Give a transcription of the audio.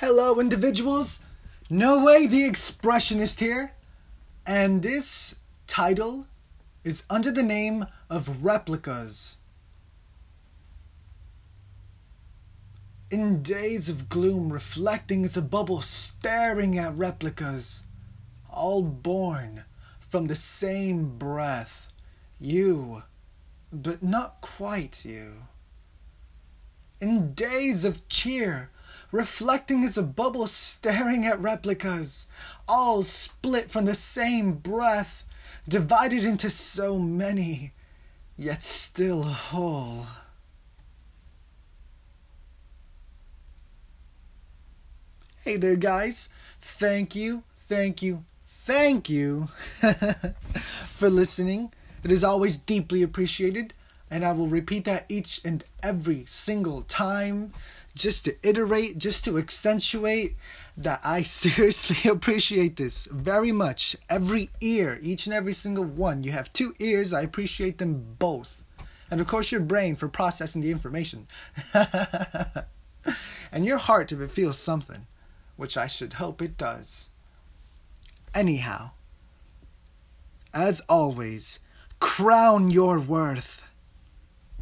Hello individuals, No Way the Expressionist here, and this title is under the name of Replicas. In days of gloom, reflecting as a bubble, staring at replicas, all born from the same breath, you, but not quite you. In days of cheer, reflecting as a bubble, staring at replicas, all split from the same breath, divided into so many, yet still whole. Hey there guys, thank you for listening. It is always deeply appreciated, and I will repeat that each and every single time, just to iterate, just to accentuate that I seriously appreciate this very much. Every ear, each and every single one. You have two ears, I appreciate them both. And of course your brain for processing the information. And your heart if it feels something, which I should hope it does. Anyhow, as always, crown your worth.